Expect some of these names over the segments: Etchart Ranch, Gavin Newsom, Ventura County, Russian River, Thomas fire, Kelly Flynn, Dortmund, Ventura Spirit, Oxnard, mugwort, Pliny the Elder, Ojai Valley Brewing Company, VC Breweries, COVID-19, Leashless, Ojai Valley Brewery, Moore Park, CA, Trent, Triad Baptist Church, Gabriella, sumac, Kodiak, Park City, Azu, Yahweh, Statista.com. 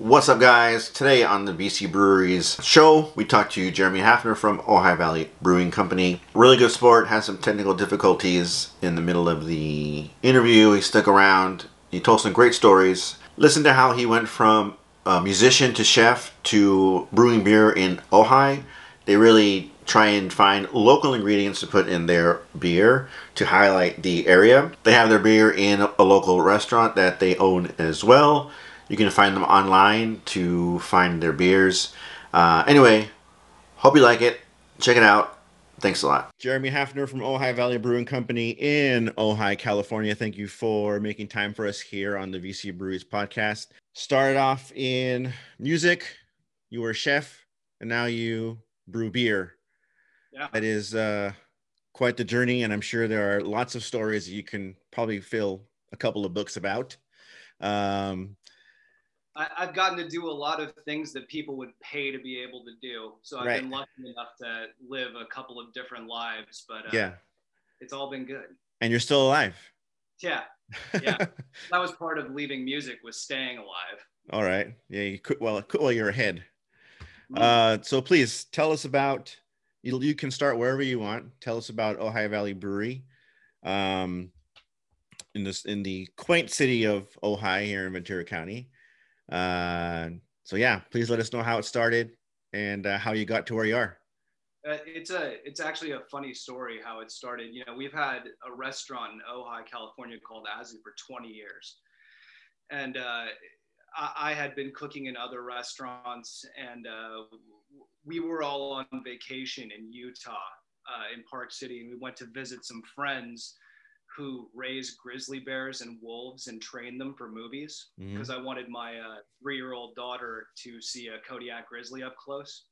What's up, guys? Today on the VC Breweries show, we talked to Jeremy Hafner from Ojai Valley Brewing Company. Really good sport, had some technical difficulties in the middle of the interview. He stuck around, he told some great stories. Listen to how he went from musician to chef to brewing beer in Ojai. They really try and find local ingredients to put in their beer to highlight the area. They have their beer in a local restaurant that they own as well. You can find them online to find their beers. Anyway, hope you like it. Check it out. Thanks a lot. Jeremy Hafner from Ojai Valley Brewing Company in Ojai, California. Thank you for making time for us here on the VC Breweries podcast. Started off in music. You were a chef, and now you brew beer. Yeah. That is quite the journey, and I'm sure there are lots of stories you can probably fill a couple of books about. I've gotten to do a lot of things that people would pay to be able to do. So I've been lucky enough to live a couple of different lives, but it's all been good. And you're still alive. Yeah. Yeah. That was part of leaving music, was staying alive. All right. Yeah. You could, well, you're ahead. So please tell us about, you can start wherever you want. Tell us about Ojai Valley Brewery. In the quaint city of Ojai here in Ventura County. So yeah, please let us know how it started and how you got to where you are. It's actually a funny story how it started. You know, we've had a restaurant in Ojai, California called Azu for 20 years. And I had been cooking in other restaurants, and we were all on vacation in Utah, in Park City, and we went to visit some friends who raised grizzly bears and wolves and trained them for movies, because I wanted my three-year-old daughter to see a Kodiak grizzly up close.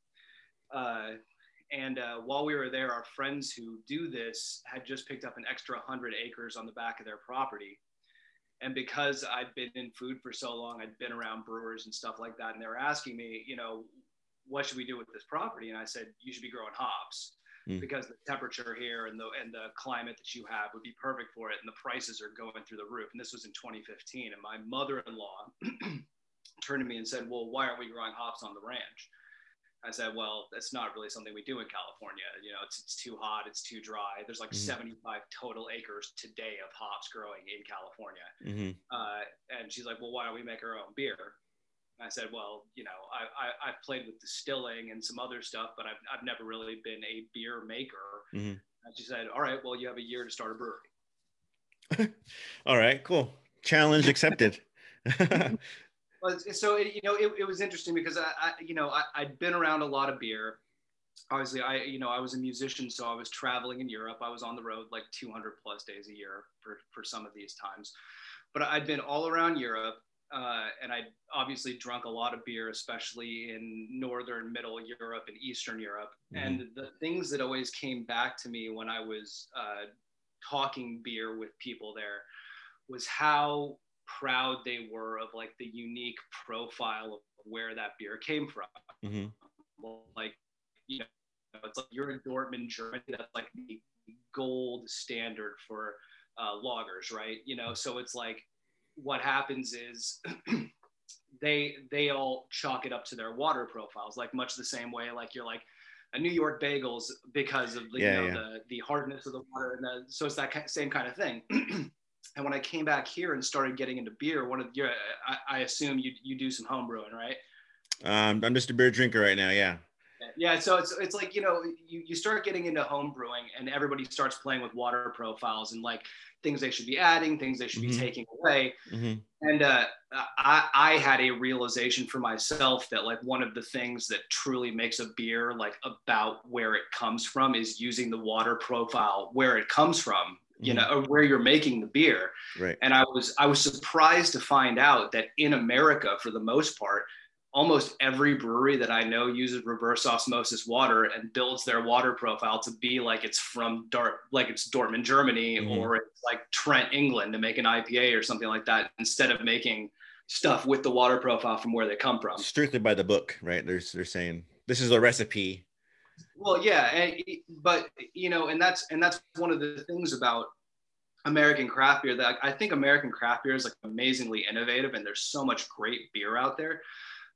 And while we were there, our friends who do this had just picked up an extra 100 acres on the back of their property. And because I'd been in food for so long, I'd been around brewers and stuff like that. And they were asking me, you know, what should we do with this property? And I said, you should be growing hops, because the temperature here and the climate that you have would be perfect for it, and the prices are going through the roof. And this was in 2015, and my mother-in-law turned to me and said, well, why aren't we growing hops on the ranch? I said, well, that's not really something we do in California. You know, it's too hot, it's too dry. There's like 75 total acres today of hops growing in California. And she's like, well, why don't we make our own beer? I said, well, you know, I've played with distilling and some other stuff, but I've never really been a beer maker. And she said, all right, well, you have a year to start a brewery. All right, cool. Challenge accepted. So, you know, it was interesting because, I'd been around a lot of beer. Obviously, I was a musician, so I was traveling in Europe. I was on the road like 200 plus days a year for some of these times. But I'd been all around Europe. And I obviously drunk a lot of beer, especially in Northern, Middle Europe and Eastern Europe. And the things that always came back to me when I was talking beer with people there was how proud they were of like the unique profile of where that beer came from. Like, you know, it's like you're in Dortmund, Germany, that's like the gold standard for lagers, right? You know, so it's like, what happens is they all chalk it up to their water profiles, like much the same way, like you're like a New York bagels because of the, the hardness of the water. And so it's that same kind of thing. And when I came back here and started getting into beer, one of your, I assume you do some home brewing, right? I'm just a beer drinker right now. Yeah. Yeah. So it's like, you know, you start getting into home brewing and everybody starts playing with water profiles and like things they should be adding, things they should be taking away. And I had a realization for myself that like one of the things that truly makes a beer like about where it comes from is using the water profile where it comes from, you know, or where you're making the beer. Right. And I was surprised to find out that in America, for the most part, almost every brewery that I know uses reverse osmosis water and builds their water profile to be like it's from Dortmund, Germany, or it's like Trent, England, to make an IPA or something like that, instead of making stuff with the water profile from where they come from. Strictly by the book, right? They're saying this is a recipe. Well, yeah, but you know, and that's one of the things about American craft beer, that I think American craft beer is like amazingly innovative, and there's so much great beer out there.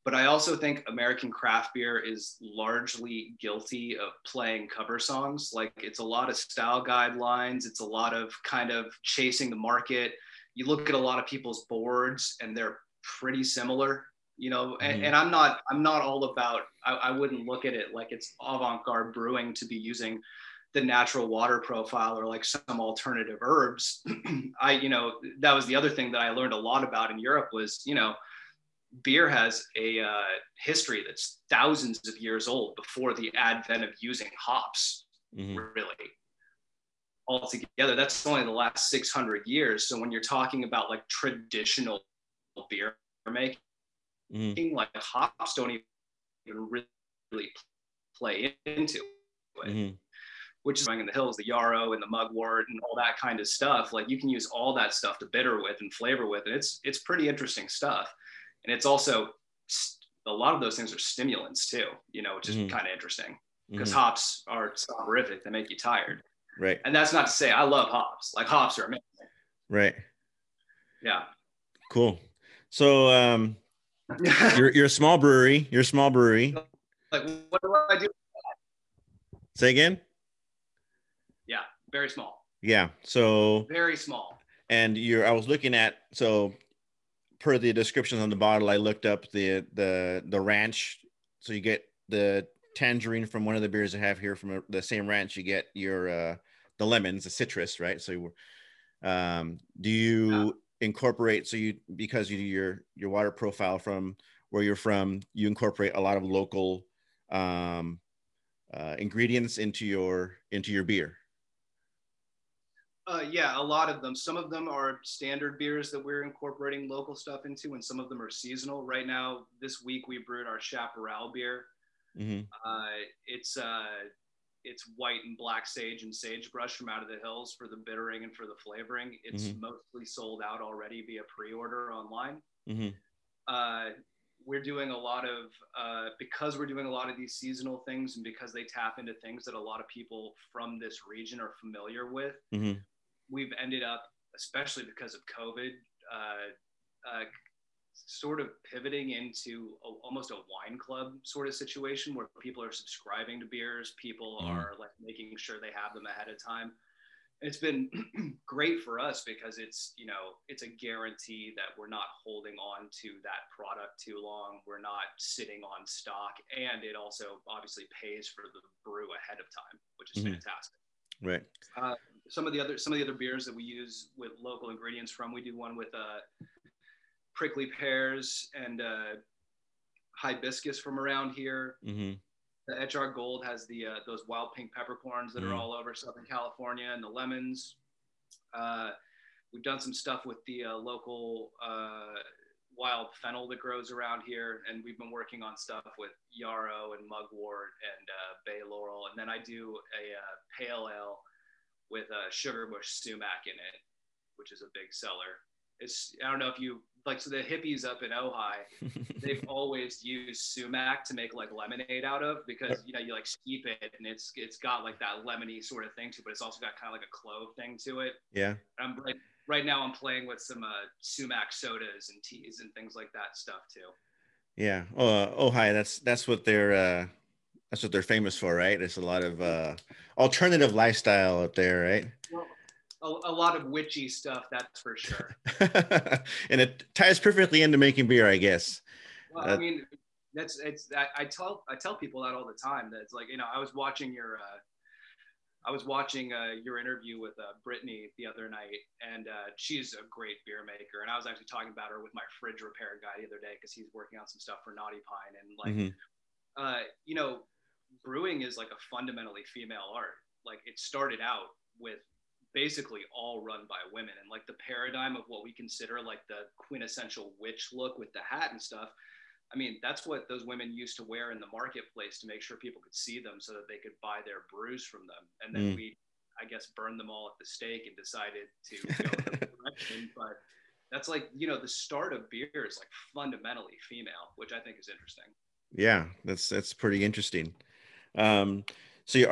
But I also think American craft beer is largely guilty of playing cover songs. Like, it's a lot of style guidelines. It's a lot of kind of chasing the market. You look at a lot of people's boards and they're pretty similar, you know, and I'm not all about, I wouldn't look at it like it's avant-garde brewing to be using the natural water profile or like some alternative herbs. You know, that was the other thing that I learned a lot about in Europe was, you know, beer has a history that's thousands of years old before the advent of using hops, really. Altogether, that's only the last 600 years. So when you're talking about like traditional beer making, like hops don't even really play into it. Which is growing in the hills, the yarrow and the mugwort and all that kind of stuff. Like, you can use all that stuff to bitter with and flavor with. And it's pretty interesting stuff. And it's also, a lot of those things are stimulants too, you know, which is kind of interesting because hops are soporific. They make you tired. Right. And that's not to say I love hops. Like, hops are amazing. Right. Yeah. Cool. So you're a small brewery. You're a small brewery. Like, what do I do? Say again? Yeah. Very small. Yeah. So very small. And I was looking at, so per the descriptions on the bottle, I looked up the ranch. So you get the tangerine from one of the beers I have here from the same ranch. You get your the lemons, the citrus, right? So do you incorporate, so you, because you do your water profile from where you're from, you incorporate a lot of local ingredients into your beer? Yeah, a lot of them. Some of them are standard beers that we're incorporating local stuff into, and some of them are seasonal. Right now, this week, we brewed our Chaparral beer. It's white and black sage and sagebrush from out of the hills for the bittering and for the flavoring. It's mostly sold out already via pre-order online. We're doing a lot of, because we're doing a lot of these seasonal things and because they tap into things that a lot of people from this region are familiar with, we've ended up, especially because of COVID, sort of pivoting into almost a wine club sort of situation where people are subscribing to beers. People are like making sure they have them ahead of time. It's been great for us because it's, you know, it's a guarantee that we're not holding on to that product too long. We're not sitting on stock, and it also obviously pays for the brew ahead of time, which is fantastic. Right. Some of the other beers that we use with local ingredients from, we do one with prickly pears and hibiscus from around here. The Etchart Gold has the those wild pink peppercorns that are all over Southern California, and the lemons. We've done some stuff with the local wild fennel that grows around here, and we've been working on stuff with yarrow and mugwort and bay laurel. And then I do a pale ale with sugarbush sumac in it, which is a big seller. I don't know if you like, so the hippies up in Ojai, they've always used sumac to make like lemonade out of, because, you know, you like steep it and it's got like that lemony sort of thing to it, but it's also got kind of like a clove thing to it. Yeah. And I'm like, right now I'm playing with some sumac sodas and teas and things like that stuff too. Yeah. Ojai, that's what they're famous for, right? There's a lot of alternative lifestyle up there, right? Well, a lot of witchy stuff, that's for sure. And it ties perfectly into making beer, I guess. Well, I mean, I tell people that all the time. That's like, you know, I was watching your interview with Brittany the other night, and she's a great beer maker. And I was actually talking about her with my fridge repair guy the other day, because he's working on some stuff for Naughty Pine. And like, you know, brewing is like a fundamentally female art. Like, it started out with basically all run by women, and like the paradigm of what we consider like the quintessential witch look with the hat and stuff, I mean, that's what those women used to wear in the marketplace to make sure people could see them so that they could buy their brews from them. And then we, I guess, burned them all at the stake and decided to go in that direction. But that's like, you know, the start of beer is like fundamentally female, which I think is interesting. Yeah, that's pretty interesting. So I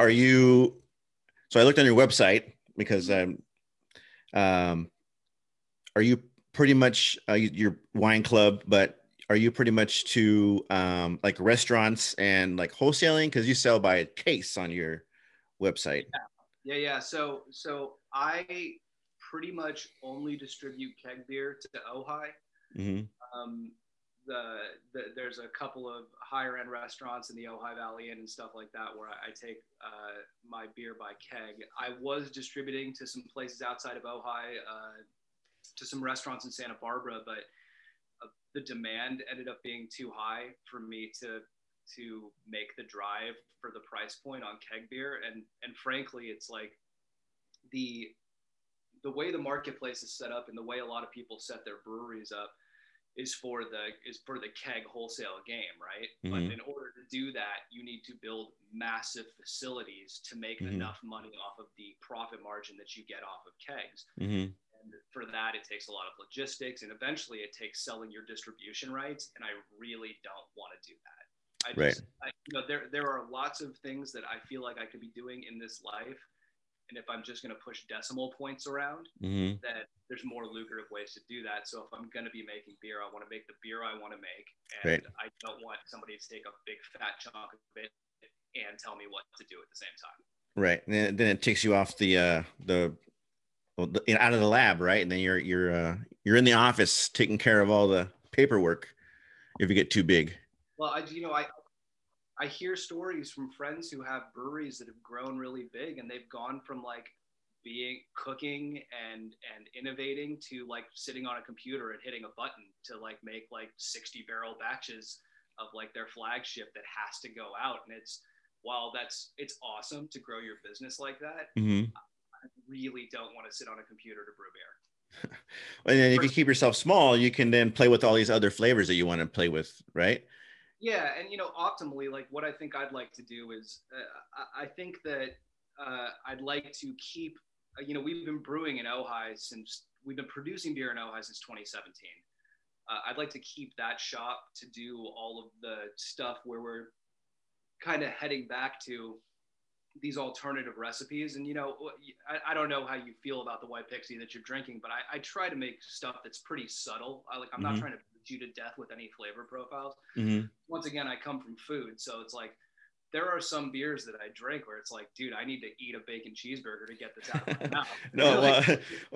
looked on your website, because are you pretty much your wine club, but are you pretty much to like restaurants and like wholesaling? Because you sell by a case on your website. Yeah. So I pretty much only distribute keg beer to Ojai. Mm-hmm. There's a couple of higher end restaurants in the Ojai Valley Inn and stuff like that where I take my beer by keg. I was distributing to some places outside of Ojai, to some restaurants in Santa Barbara, but the demand ended up being too high for me to make the drive for the price point on keg beer. And frankly, it's like the way the marketplace is set up and the way a lot of people set their breweries up is for the keg wholesale game, right? Mm-hmm. But in order to do that, you need to build massive facilities to make mm-hmm. enough money off of the profit margin that you get off of kegs. Mm-hmm. And for that, it takes a lot of logistics, and eventually it takes selling your distribution rights. And I really don't want to do that. There are lots of things that I feel like I could be doing in this life. And if I'm just going to push decimal points around, mm-hmm. then there's more lucrative ways to do that. So if I'm going to be making beer, I want to make the beer I want to make. And I don't want somebody to take a big fat chunk of it and tell me what to do at the same time. Right. And then it takes you off out of the lab, right? And then you're in the office taking care of all the paperwork if you get too big. Well, I hear stories from friends who have breweries that have grown really big, and they've gone from like cooking and innovating to like sitting on a computer and hitting a button to like make like 60 barrel batches of like their flagship that has to go out. And it's awesome to grow your business like that. Mm-hmm. I really don't want to sit on a computer to brew beer. And then if you keep yourself small, you can then play with all these other flavors that you want to play with, right? Yeah. And, optimally, like what I think I'd like to do is I think that I'd like to keep, we've been brewing in Ojai we've been producing beer in Ojai since 2017. I'd like to keep that shop to do all of the stuff where we're kind of heading back to these alternative recipes. And, I don't know how you feel about the White Pixie that you're drinking, but I try to make stuff that's pretty subtle. I'm mm-hmm. not trying to beat you to death with any flavor profiles. Mm-hmm. Once again, I come from food. So it's like, there are some beers that I drink where it's like, dude, I need to eat a bacon cheeseburger to get this out of my mouth. No,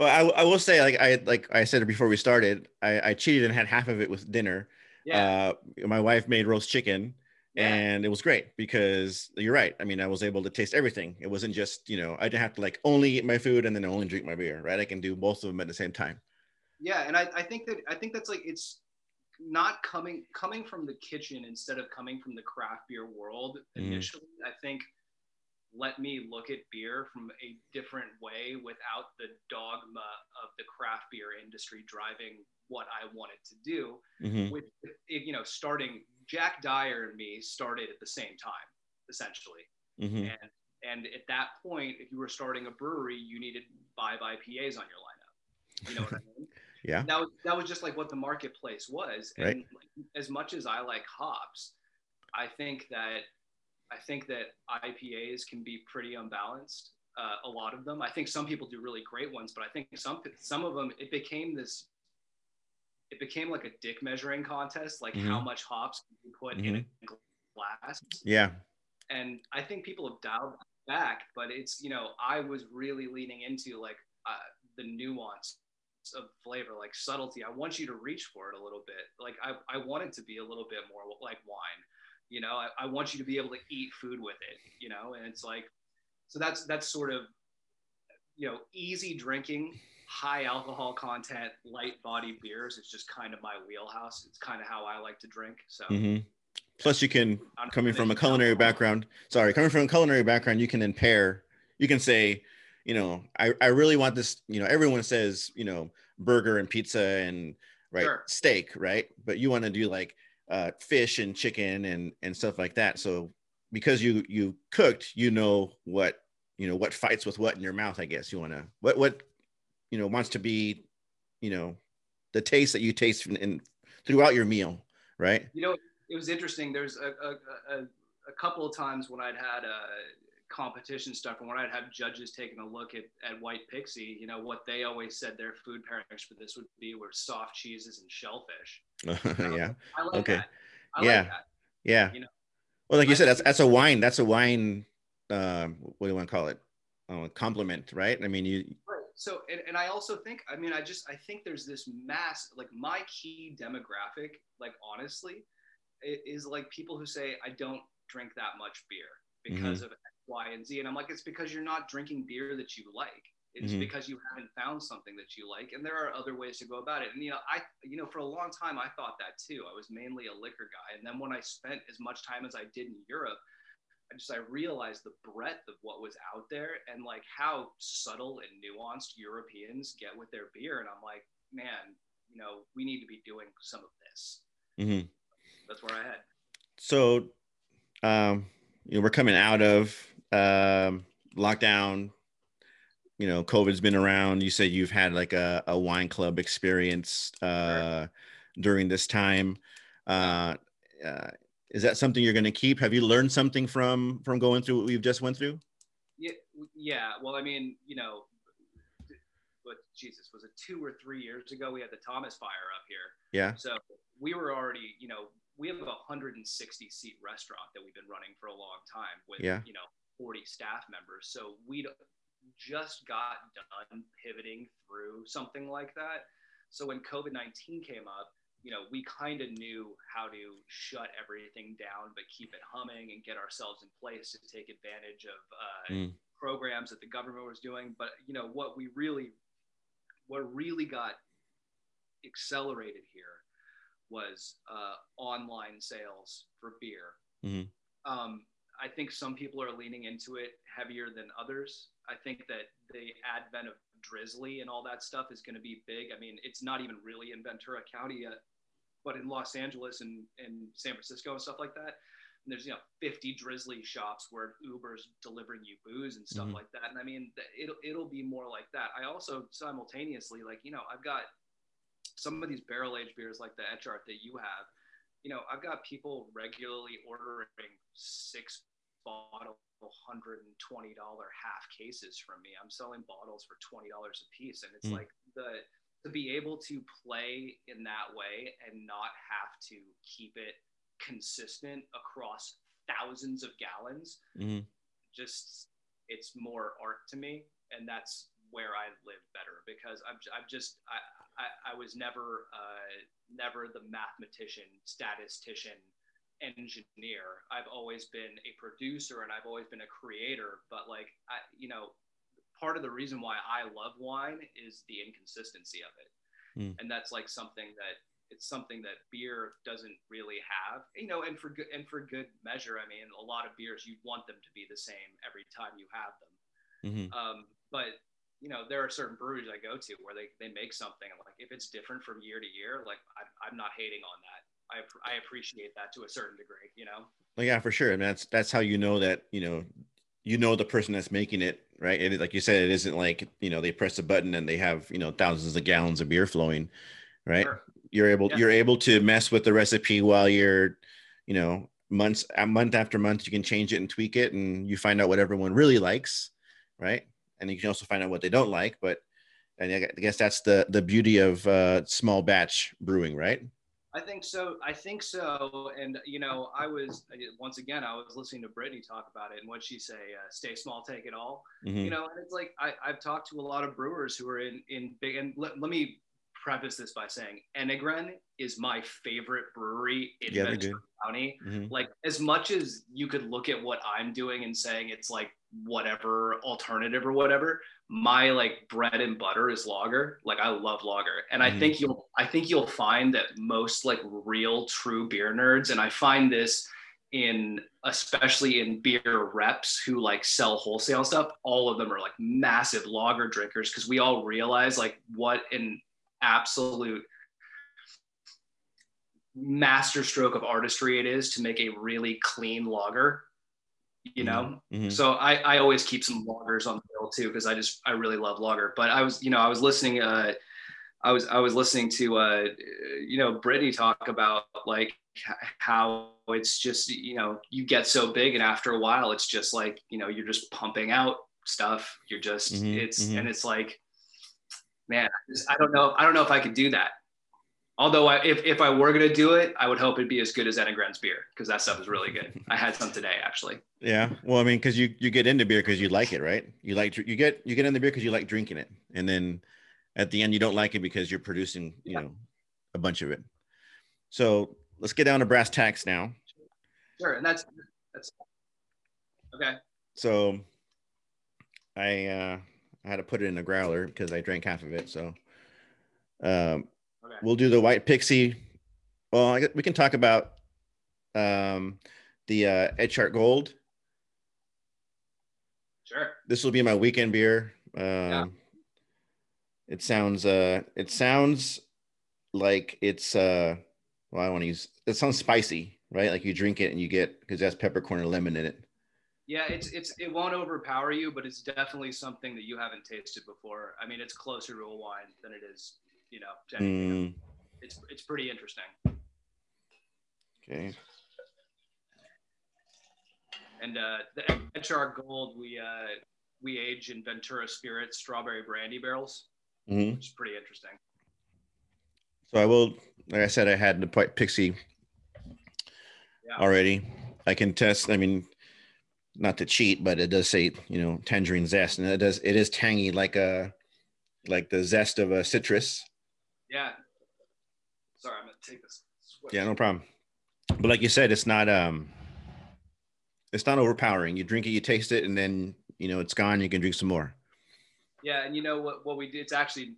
I will say, like I said before we started, I cheated and had half of it with dinner. Yeah. My wife made roast chicken. Yeah. And it was great because you're right. I mean, I was able to taste everything. It wasn't just, I didn't have to like only eat my food and then only drink my beer, right? I can do both of them at the same time. Yeah. And I think that's like, it's not coming from the kitchen instead of coming from the craft beer world initially. Mm. I think let me look at beer from a different way without the dogma of the craft beer industry driving what I wanted to do. Mm-hmm. With, starting Jack Dyer and me started at the same time, essentially. Mm-hmm. And at that point, if you were starting a brewery, you needed 5 IPAs on your lineup. You know what I mean? Yeah. That was just like what the marketplace was. Right. And as much as I like hops, I think that IPAs can be pretty unbalanced. A lot of them. I think some people do really great ones, but I think some of them, it became like a dick measuring contest, like mm-hmm. how much hops you can put mm-hmm. in a glass. Yeah. And I think people have dialed back, but it's, I was really leaning into like the nuance of flavor, like subtlety. I want you to reach for it a little bit. Like I want it to be a little bit more like wine, I want you to be able to eat food with it, and it's like, so that's sort of, easy drinking, high alcohol content, light body beers. It's just kind of my wheelhouse. It's kind of how I like to drink. So mm-hmm. plus you can, coming from a culinary background, you can then pair, you can say, I really want this, everyone says, burger and pizza and right sure. steak, right? But you want to do like fish and chicken and stuff like that. So because you cooked, what fights with what in your mouth, I guess you want to, what wants to be, the taste that you taste in throughout your meal, right? It was interesting. There's a couple of times when I'd had competition stuff, and when I'd have judges taking a look at White Pixie, you know, what they always said their food pairings for this would be were soft cheeses and shellfish. Yeah. I like okay. That. I yeah. Like that. Yeah. You know, well, like you said, that's a wine. That's a wine. What do you want to call it? Compliment, right? I mean, you. Right. So, and I also think, I mean, I think there's this mass, like my key demographic, like honestly, is like people who say, I don't drink that much beer because of X, Y, and Z. And I'm like, it's because you're not drinking beer that you like. It's because you haven't found something that you like. And there are other ways to go about it. And, you know, I for a long time, I thought that too. I was mainly a liquor guy. And then when I spent as much time as I did in Europe, I realized the breadth of what was out there and like how subtle and nuanced Europeans get with their beer. And I'm like, man, you know, we need to be doing some of this. Mm-hmm. That's where I had. So, you know, we're coming out of lockdown, you know, COVID's been around. You said you've had like a wine club experience sure. during this time. Is that something you're going to keep? Have you learned something from going through what we've just went through? Yeah. Well, I mean, you know, but Jesus, was it 2 or 3 years ago? We had the Thomas fire up here. Yeah. So we were already, you know, we have a 160-seat restaurant that we've been running for a long time with, you know, 40 staff members. So we just got done pivoting through something like that. So when COVID-19 came up, you know, we kind of knew how to shut everything down, but keep it humming and get ourselves in place to take advantage of programs that the government was doing. But, you know, what really got accelerated here was online sales for beer. I think some people are leaning into it heavier than others. I think that the advent of Drizzly and all that stuff is going to be big. I mean, it's not even really in Ventura County yet, but in Los Angeles and San Francisco and stuff like that. And there's, you know, 50 Drizzly shops where Uber's delivering you booze and stuff like that. And I mean, it'll be more like that. I also simultaneously, like, you know, I've got some of these barrel-aged beers like the Etchart that you have, you know, I've got people regularly ordering 6 bottles $120 half cases from me. I'm selling bottles for $20 a piece. And it's like to be able to play in that way and not have to keep it consistent across thousands of gallons, just, it's more art to me. And that's where I live better because I was never the mathematician, statistician, engineer. I've always been a producer and I've always been a creator, but like you know, part of the reason why I love wine is the inconsistency of it. And that's like something that beer doesn't really have, you know, and for good measure. I mean, a lot of beers, you want them to be the same every time you have them. But you know, there are certain breweries I go to where they make something and like, if it's different from year to year, like I'm not hating on that. I appreciate that to a certain degree, you know? Well, yeah, for sure. I mean, that's how you know that, you know, the person that's making it, right? And like you said, it isn't like, you know, they press a button and they have, you know, thousands of gallons of beer flowing, right? Sure. You're able to mess with the recipe while you're, you know, month after month, you can change it and tweak it and you find out what everyone really likes, right? And you can also find out what they don't like, and I guess that's the beauty of small batch brewing, right? I think so. And, you know, I was listening to Brittany talk about it and what'd she say, stay small, take it all, you know, and it's like, I've talked to a lot of brewers who are in big, and let me preface this by saying Erdinger is my favorite brewery in Ventura County. Like as much as you could look at what I'm doing and saying, it's like whatever alternative or whatever, my like bread and butter is lager. Like I love lager. And I think you'll find that most like real true beer nerds. And I find this especially in beer reps who like sell wholesale stuff. All of them are like massive lager drinkers. Cause we all realize like what an absolute master stroke of artistry it is to make a really clean lager, you know? So I always keep some lagers on the bill too, because I really love lager. But I was listening I was listening to Brittany talk about like how it's just, you know, you get so big and after a while it's just like, you know, you're just pumping out stuff. You're just and it's like, man, I don't know if I could do that. Although if I were going to do it, I would hope it'd be as good as Edinburgh's beer, because that stuff is really good. I had some today, actually. Yeah. Well, I mean, because you get into beer because you like it, right? You get into beer because you like drinking it. And then at the end, you don't like it because you're producing, you know, a bunch of it. So let's get down to brass tacks now. Sure. And that's okay. So I had to put it in a growler because I drank half of it. So we'll do the White Pixie. Well, we can talk about the Etchart Gold. Sure. This will be my weekend beer. It sounds like it's it sounds spicy, right? Like you drink it and you get, because that's peppercorn and lemon in it. Yeah, it won't overpower you, but it's definitely something that you haven't tasted before. I mean, it's closer to a wine than it is, you know, it's pretty interesting. Okay. And the HR Gold, we age in Ventura Spirit strawberry brandy barrels, which is pretty interesting. So I will, like I said, I had the Pixie already. I can test, I mean, not to cheat, but it does say, you know, tangerine zest, and it is tangy, like the zest of a citrus. Yeah. Sorry, I'm gonna take this. Yeah, no problem. But like you said, it's not overpowering. You drink it, you taste it, and then, you know, it's gone. You can drink some more. Yeah, and you know what we did? It's actually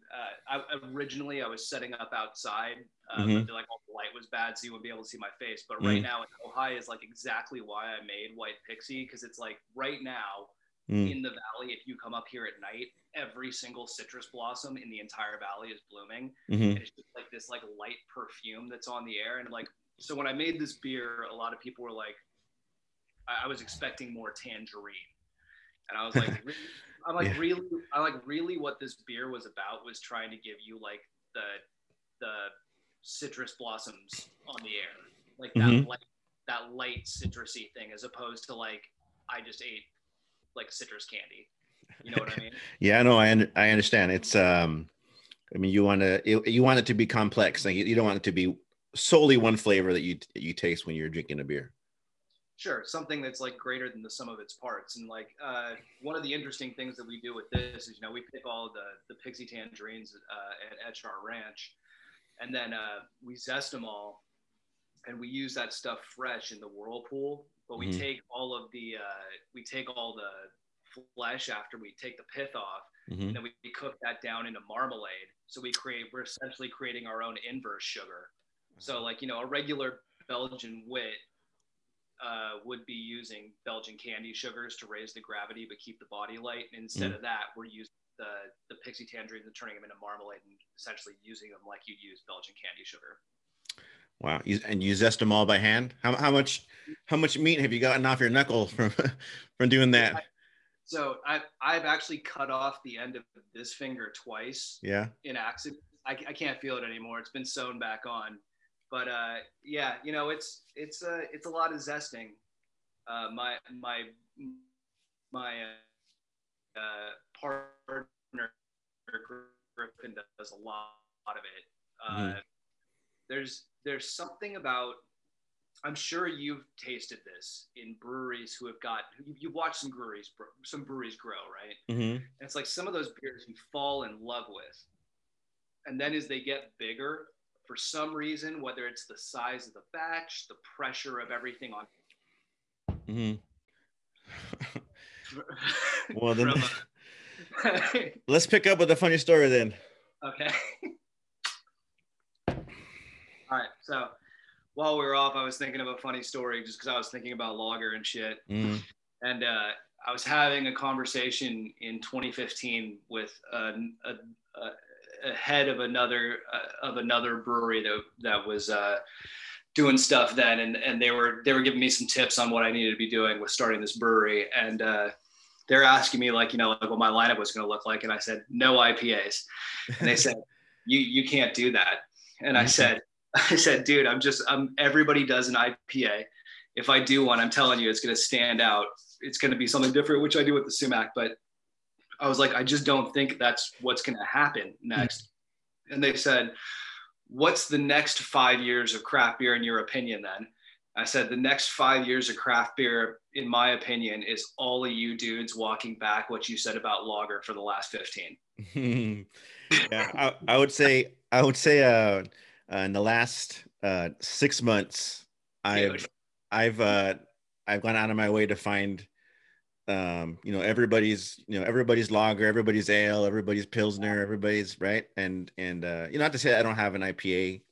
originally I was setting up outside, but like all the light was bad, so you wouldn't be able to see my face. But right now, Ojai is like exactly why I made White Pixie, because it's like right now in the valley, if you come up here at night, every single citrus blossom in the entire valley is blooming. And it's just like this like light perfume that's on the air, and like so when I made this beer, a lot of people were like, I was expecting more tangerine, and I was like. Really, what this beer was about was trying to give you like the citrus blossoms on the air, like that light citrusy thing, as opposed to like I just ate like citrus candy. You know what I mean? Yeah, no, I understand. It's I mean, you want it to be complex. Like you don't want it to be solely one flavor that you taste when you're drinking a beer. Sure, something that's like greater than the sum of its parts. And like one of the interesting things that we do with this is, you know, we pick all the Pixie tangerines at Etchart Ranch, and then we zest them all, and we use that stuff fresh in the whirlpool. But we take all of the flesh after we take the pith off, and then we cook that down into marmalade. So we're essentially creating our own inverse sugar. So like, you know, a regular Belgian wit would be using Belgian candy sugars to raise the gravity but keep the body light. And instead of that, we're using the Pixie tangerines and turning them into marmalade and essentially using them like you'd use Belgian candy sugar. Wow. And you zest them all by hand? How much meat have you gotten off your knuckle from doing that? So I've actually cut off the end of this finger twice. Yeah. In accident. I can't feel it anymore. It's been sewn back on. But yeah, you know, it's a lot of zesting. My partner Griffin does a lot of it. There's something about, I'm sure you've tasted this in breweries who have got, you've watched some breweries grow, right? And it's like some of those beers you fall in love with, and then as they get bigger, for some reason, whether it's the size of the batch, the pressure of everything on. Well, then let's pick up with a funny story then. Okay. All right. So while we were off, I was thinking of a funny story just because I was thinking about lager and shit. And I was having a conversation in 2015 with a head of another brewery that was doing stuff then, and they were giving me some tips on what I needed to be doing with starting this brewery, and they're asking me like, you know, like what my lineup was going to look like, and I said no IPAs, and they said you can't do that. And I said, dude, everybody does an IPA. If I do one, I'm telling you, it's going to stand out. It's going to be something different, which I do with the sumac. But I was like, I just don't think that's what's going to happen next. And they said, what's the next 5 years of craft beer in your opinion then? I said, the next 5 years of craft beer, in my opinion, is all of you dudes walking back what you said about lager for the last 15. Yeah, I would say in the last 6 months, I've gone out of my way to find, everybody's lager, everybody's ale, everybody's pilsner, everybody's right. And not to say I don't have an IPA,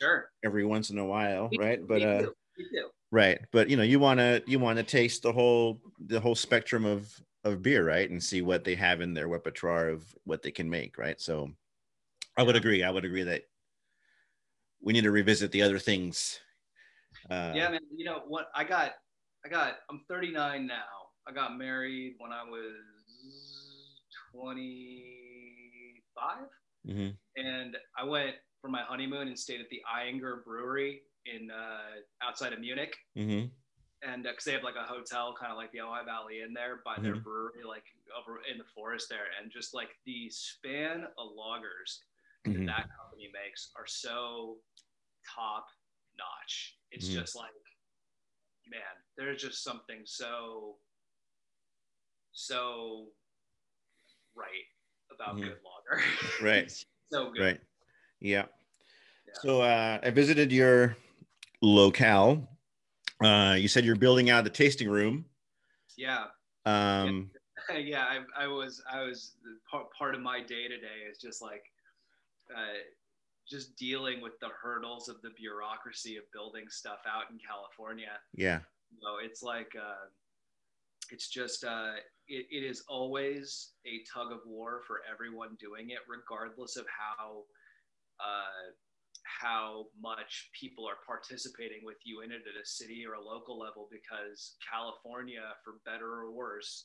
sure, every once in a while, right? But right, but you want to taste the whole spectrum of beer, right? And see what they have in their repertoire of what they can make, right? So I would agree that we need to revisit the other things. Yeah, man, what I'm 39 now. I got married when I was 25. Mm-hmm. And I went for my honeymoon and stayed at the Erdinger brewery in outside of Munich. Mm-hmm. And because they have like a hotel kind of like the Ojai Valley in there by mm-hmm. their brewery, like over in the forest there. And just like the span of lagers mm-hmm. that company makes are so top notch. It's mm-hmm. just like, man, there's just something so right about mm-hmm. good lager. Right. So good. Right. Yeah. So I visited your locale. You said you're building out the tasting room. Yeah. Yeah. I was part of my day to day is just like, just dealing with the hurdles of the bureaucracy of building stuff out in California. Yeah. So it's like, it's just, it is always a tug of war for everyone doing it, regardless of how much people are participating with you in it at a city or a local level, because California, for better or worse,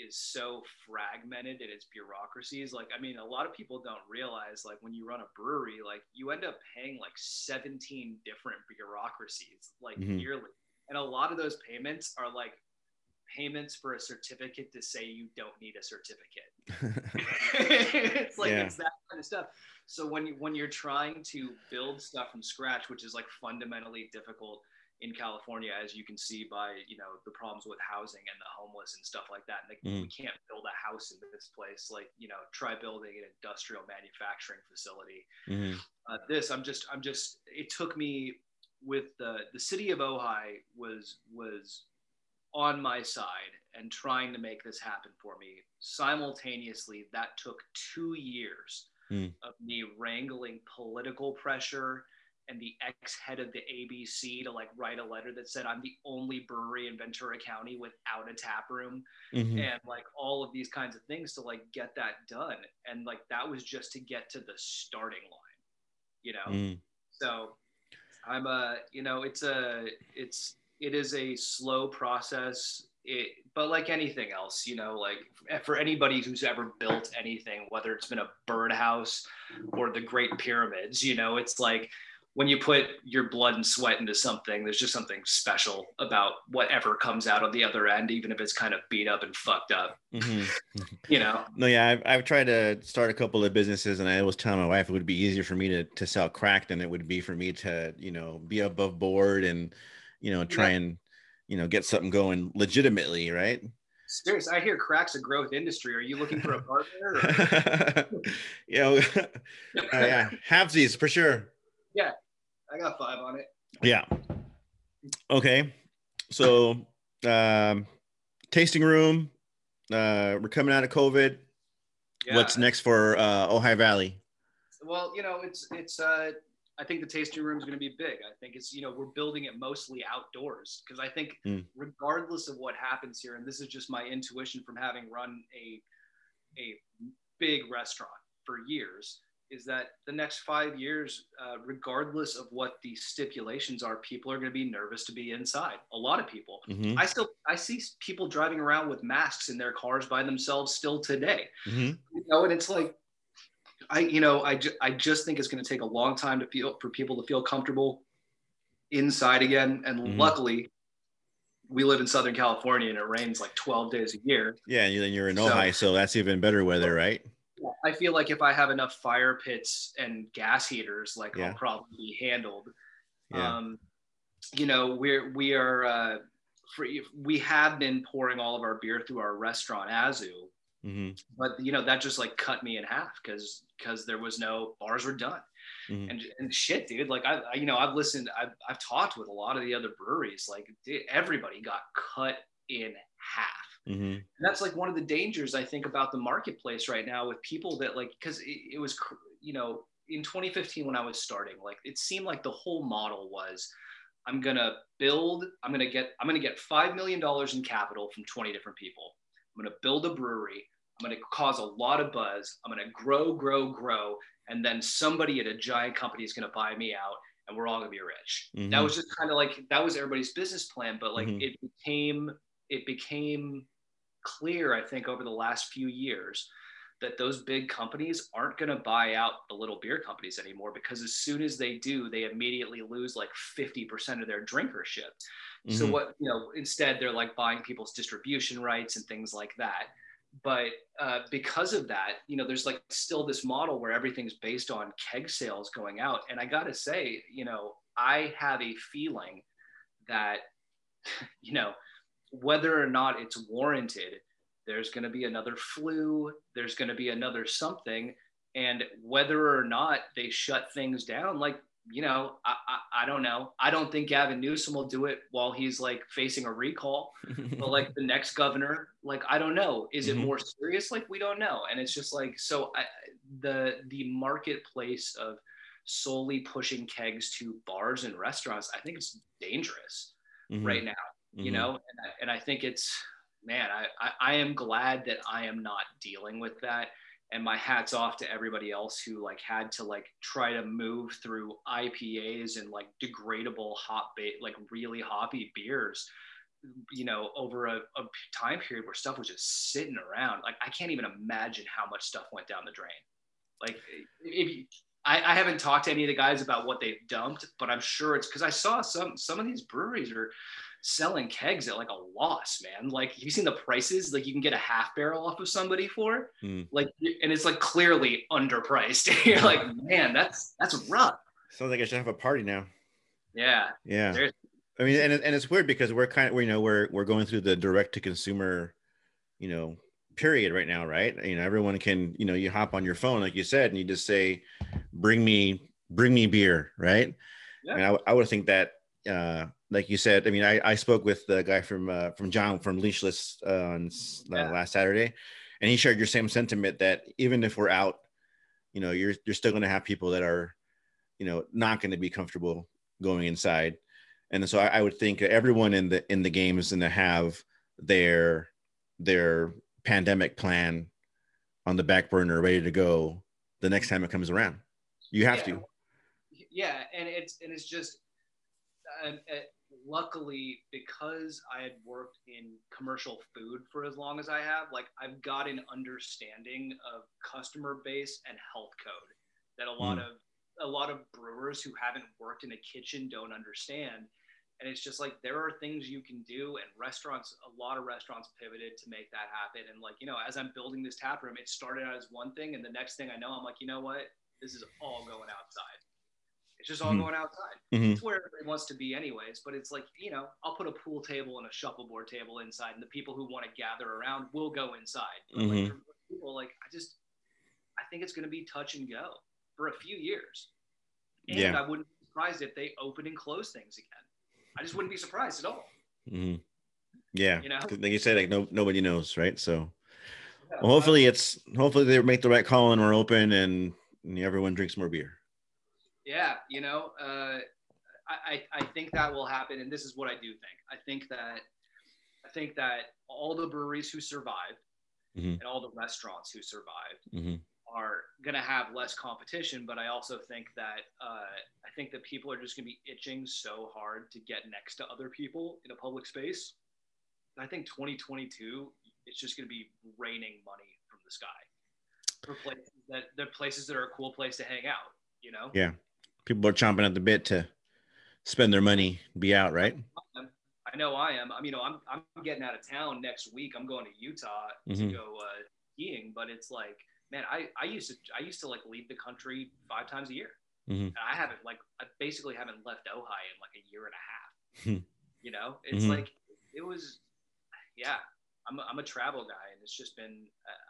is so fragmented in its bureaucracies. Like, I mean, a lot of people don't realize, like, when you run a brewery, like, you end up paying like 17 different bureaucracies, like, mm-hmm. yearly. And a lot of those payments are like payments for a certificate to say you don't need a certificate. It's like, yeah. It's that kind of stuff. So when you're trying to build stuff from scratch, which is like fundamentally difficult in California, as you can see by, the problems with housing and the homeless and stuff like that. Like, we can't build a house in this place. Like, try building an industrial manufacturing facility. Mm-hmm. It took me with the city of Ojai was on my side and trying to make this happen for me. Simultaneously, that took 2 years of me wrangling political pressure and the ex-head of the ABC to like write a letter that said I'm the only brewery in Ventura County without a tap room, mm-hmm. and like all of these kinds of things to like get that done. And like, that was just to get to the starting line, So I'm it is a slow process, but like anything else, like for anybody who's ever built anything, whether it's been a birdhouse or the Great Pyramids, it's like, when you put your blood and sweat into something, there's just something special about whatever comes out on the other end, even if it's kind of beat up and fucked up, mm-hmm. No, yeah, I've tried to start a couple of businesses, and I always tell my wife it would be easier for me to sell crack than it would be for me to, be above board and, try and, get something going legitimately, right? Seriously, I hear crack's a growth industry. Are you looking for a partner? Yeah, halfsies for sure. Yeah, I got 5 on it. Yeah. Okay. So, tasting room. We're coming out of COVID. Yeah. What's next for Ojai Valley? Well, it's. I think the tasting room is going to be big. I think it's. We're building it mostly outdoors, because I think regardless of what happens here, and this is just my intuition from having run a big restaurant for years, is that the next 5 years, regardless of what the stipulations are, people are going to be nervous to be inside. A lot of people. Mm-hmm. I see people driving around with masks in their cars by themselves still today. Mm-hmm. And it's like, I just think it's going to take a long time to for people to feel comfortable inside again. And luckily, we live in Southern California and it rains like 12 days a year. Yeah, and then you're in Ojai, so that's even better weather, right? I feel like if I have enough fire pits and gas heaters, like I'll probably be handled. Yeah. You know, we have been pouring all of our beer through our restaurant Azu, but you know, that just like cut me in half because there was no bars were done. And shit, dude, like I've talked with a lot of the other breweries, like dude, everybody got cut in half. And that's like one of the dangers I think about the marketplace right now with people that like, because it was, you know, in 2015 when I was starting, like it seemed like the whole model was I'm going to get $5 million in capital from 20 different people. I'm going to build a brewery. I'm going to cause a lot of buzz. I'm going to grow. And then somebody at a giant company is going to buy me out and we're all going to be rich. That was just kind of like, that was everybody's business plan. But like it became clear, I think, over the last few years that those big companies aren't going to buy out the little beer companies anymore, because as soon as they do, they immediately lose like 50% of their drinkership. So what, you know, instead they're like buying people's distribution rights and things like that. But because of that, you know, there's like still this model where everything's based on keg sales going out. And I got to say, you know, I have a feeling that, you know, whether or not it's warranted, there's going to be another flu, there's going to be another something, and whether or not they shut things down, like, you know, I don't know. I don't think Gavin Newsom will do it while he's like facing a recall, but like the next governor, like, I don't know. Is it more serious? Like, we don't know. And it's just like, so the marketplace of solely pushing kegs to bars and restaurants, I think it's dangerous right now. You know, and I think it's, man, I am glad that I am not dealing with that. And my hat's off to everybody else who like had to like try to move through IPAs and like degradable really hoppy beers, you know, over a time period where stuff was just sitting around. Like, I can't even imagine how much stuff went down the drain. Like, I haven't talked to any of the guys about what they've dumped, but I'm sure it's because I saw some of these breweries are selling kegs at like a loss, man. Like, have you seen the prices like you can get a half barrel off of somebody for? Like, and it's like clearly underpriced. You're like, man, that's rough. Sounds like I should have a party now. Yeah. I mean, and it's weird because we're kind of, you know, we're going through the direct to consumer, you know, period right now, right? You know, everyone can, you know, you hop on your phone, like you said, and you just say, bring me beer, right? Yeah. And I would think that, like you said, I mean, I spoke with the guy from John from Leashless on last Saturday, and he shared your same sentiment that even if we're out, you know, you're still going to have people that are, you know, not going to be comfortable going inside. And so I would think everyone in the game is going to have their pandemic plan on the back burner, ready to go the next time it comes around. You have to. Yeah, and it's just. Luckily, because I had worked in commercial food for as long as I have, like I've got an understanding of customer base and health code that a lot of brewers who haven't worked in a kitchen don't understand. And it's just like, there are things you can do, and a lot of restaurants pivoted to make that happen. And like, you know, as I'm building this tap room, it started out as one thing, and the next thing I know, I'm like, you know what, this is all going outside. It's just all going outside. It's where it wants to be anyways, but it's like, you know, I'll put a pool table and a shuffleboard table inside, and the people who want to gather around will go inside. But like, for people, like, I think it's going to be touch and go for a few years. And I wouldn't be surprised if they open and close things again. I just wouldn't be surprised at all. Yeah. You know? Like you said, like nobody knows, right? So well, hopefully they make the right call and we're open and everyone drinks more beer. Yeah, you know, I think that will happen, and this is what I do think. I think that all the breweries who survived and all the restaurants who survived are going to have less competition, but I also think that people are just going to be itching so hard to get next to other people in a public space. I think 2022, it's just going to be raining money from the sky. for places that they're places that are a cool place to hang out, you know? Yeah. People are chomping at the bit to spend their money, be out, right? I know I am. I'm getting out of town next week. I'm going to Utah to go skiing, but it's like, man, I used to like leave the country 5 times a year. Mm-hmm. And I basically haven't left Ojai in like a year and a half. You know, it's like, it was, yeah, I'm a travel guy, and it's just been,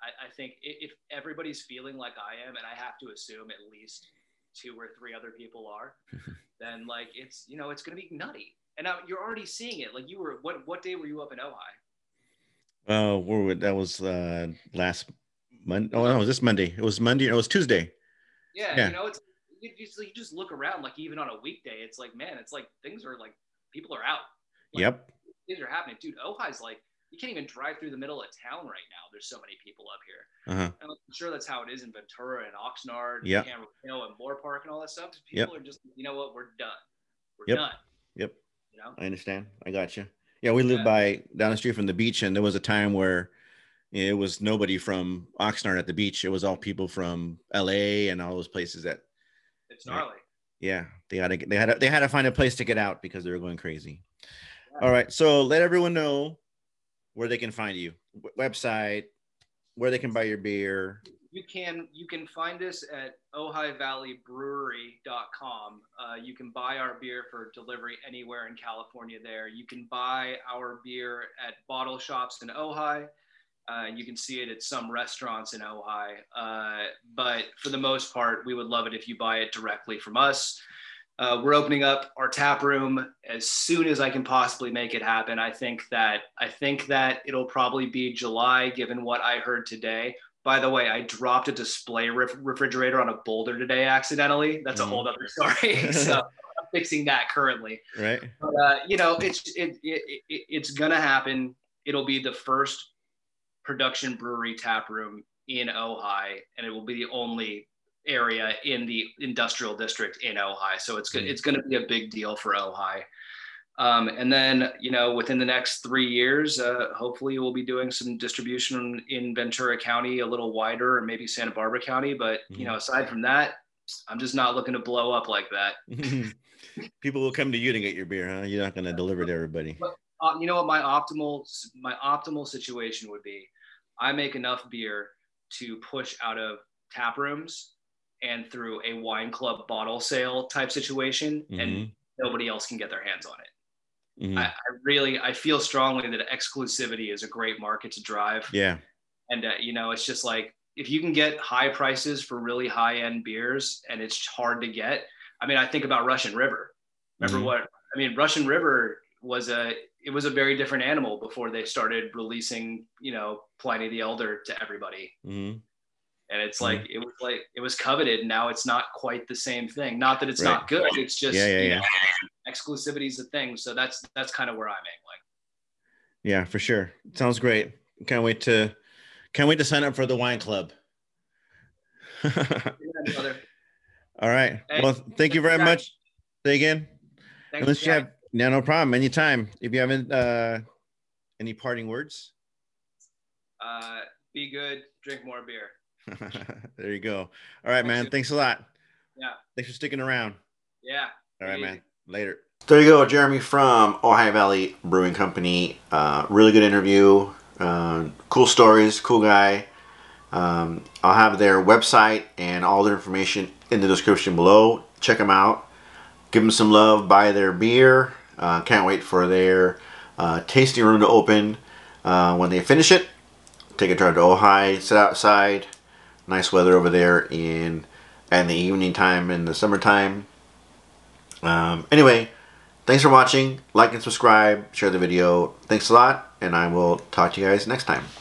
I think if everybody's feeling like I am, and I have to assume at least 2 or 3 other people are, then like, it's, you know, it's going to be nutty. And you're already seeing it. Like, you were, what day were you up in Ojai? That was last Monday. Oh, no, it was this Monday. It was Monday. It was Tuesday. Yeah. You know, it's like, you just look around, like even on a weekday, it's like, man, it's like things are like, people are out. Like, yep. Things are happening. Dude, Ojai's like, you can't even drive through the middle of town right now. There's so many people up here. Uh-huh. And I'm sure that's how it is in Ventura and Oxnard and Amarillo and Moore Park and all that stuff. People are just, you know what, we're done. We're done. Yep. You know? I understand. I got you. Yeah, we lived by down the street from the beach, and there was a time where it was nobody from Oxnard at the beach. It was all people from LA and all those places that. It's gnarly. Right? Yeah, they had to find a place to get out because they were going crazy. All right, so let everyone know where they can find you, website, where they can buy your beer. You can find us at ojaivalley.com. You can buy our beer for delivery anywhere in California there. You can buy our beer at bottle shops in Ojai. You can see it at some restaurants in Ojai. But for the most part, we would love it if you buy it directly from us. We're opening up our tap room as soon as I can possibly make it happen. I think that it'll probably be July, given what I heard today. By the way, I dropped a display refrigerator on a boulder today accidentally. That's a whole other story. So I'm fixing that currently. Right. But, you know, it's gonna happen. It'll be the first production brewery tap room in Ojai, and it will be the only area in the industrial district in Ojai. So it's good. It's going to be a big deal for Ojai. And then, you know, within the next 3 years, hopefully we'll be doing some distribution in Ventura County, a little wider, and maybe Santa Barbara County. But, you know, aside from that, I'm just not looking to blow up like that. People will come to you to get your beer, huh? You're not going to deliver to everybody. But, you know what my optimal situation would be? I make enough beer to push out of tap rooms and through a wine club bottle sale type situation, and nobody else can get their hands on it. I feel strongly that exclusivity is a great market to drive. Yeah. And you know, it's just like, if you can get high prices for really high end beers, and it's hard to get. I mean, I think about Russian River. Remember what I mean? Russian River was a very different animal before they started releasing, you know, Pliny the Elder to everybody. And it's like, it was coveted. And now it's not quite the same thing. Not that it's not good. It's just, you know, exclusivity is a thing. So that's kind of where I'm at. Like, yeah, for sure. Sounds great. Can't wait to sign up for the wine club. All right. Hey, well, thank you very much. Say again. Thanks, unless you have, no problem. Anytime. If you haven't, any parting words. Be good. Drink more beer. There you go. All right, man. Thanks a lot. Yeah. Thanks for sticking around. Yeah. All right, man. Later. There you go, Jeremy from Ojai Valley Brewing Company. Really good interview. Cool stories. Cool guy. I'll have their website and all their information in the description below. Check them out. Give them some love. Buy their beer. Can't wait for their tasting room to open. When they finish it, take a drive to Ojai. Sit outside. Nice weather over there in the evening time, in the summertime. Anyway, thanks for watching. Like and subscribe. Share the video. Thanks a lot, and I will talk to you guys next time.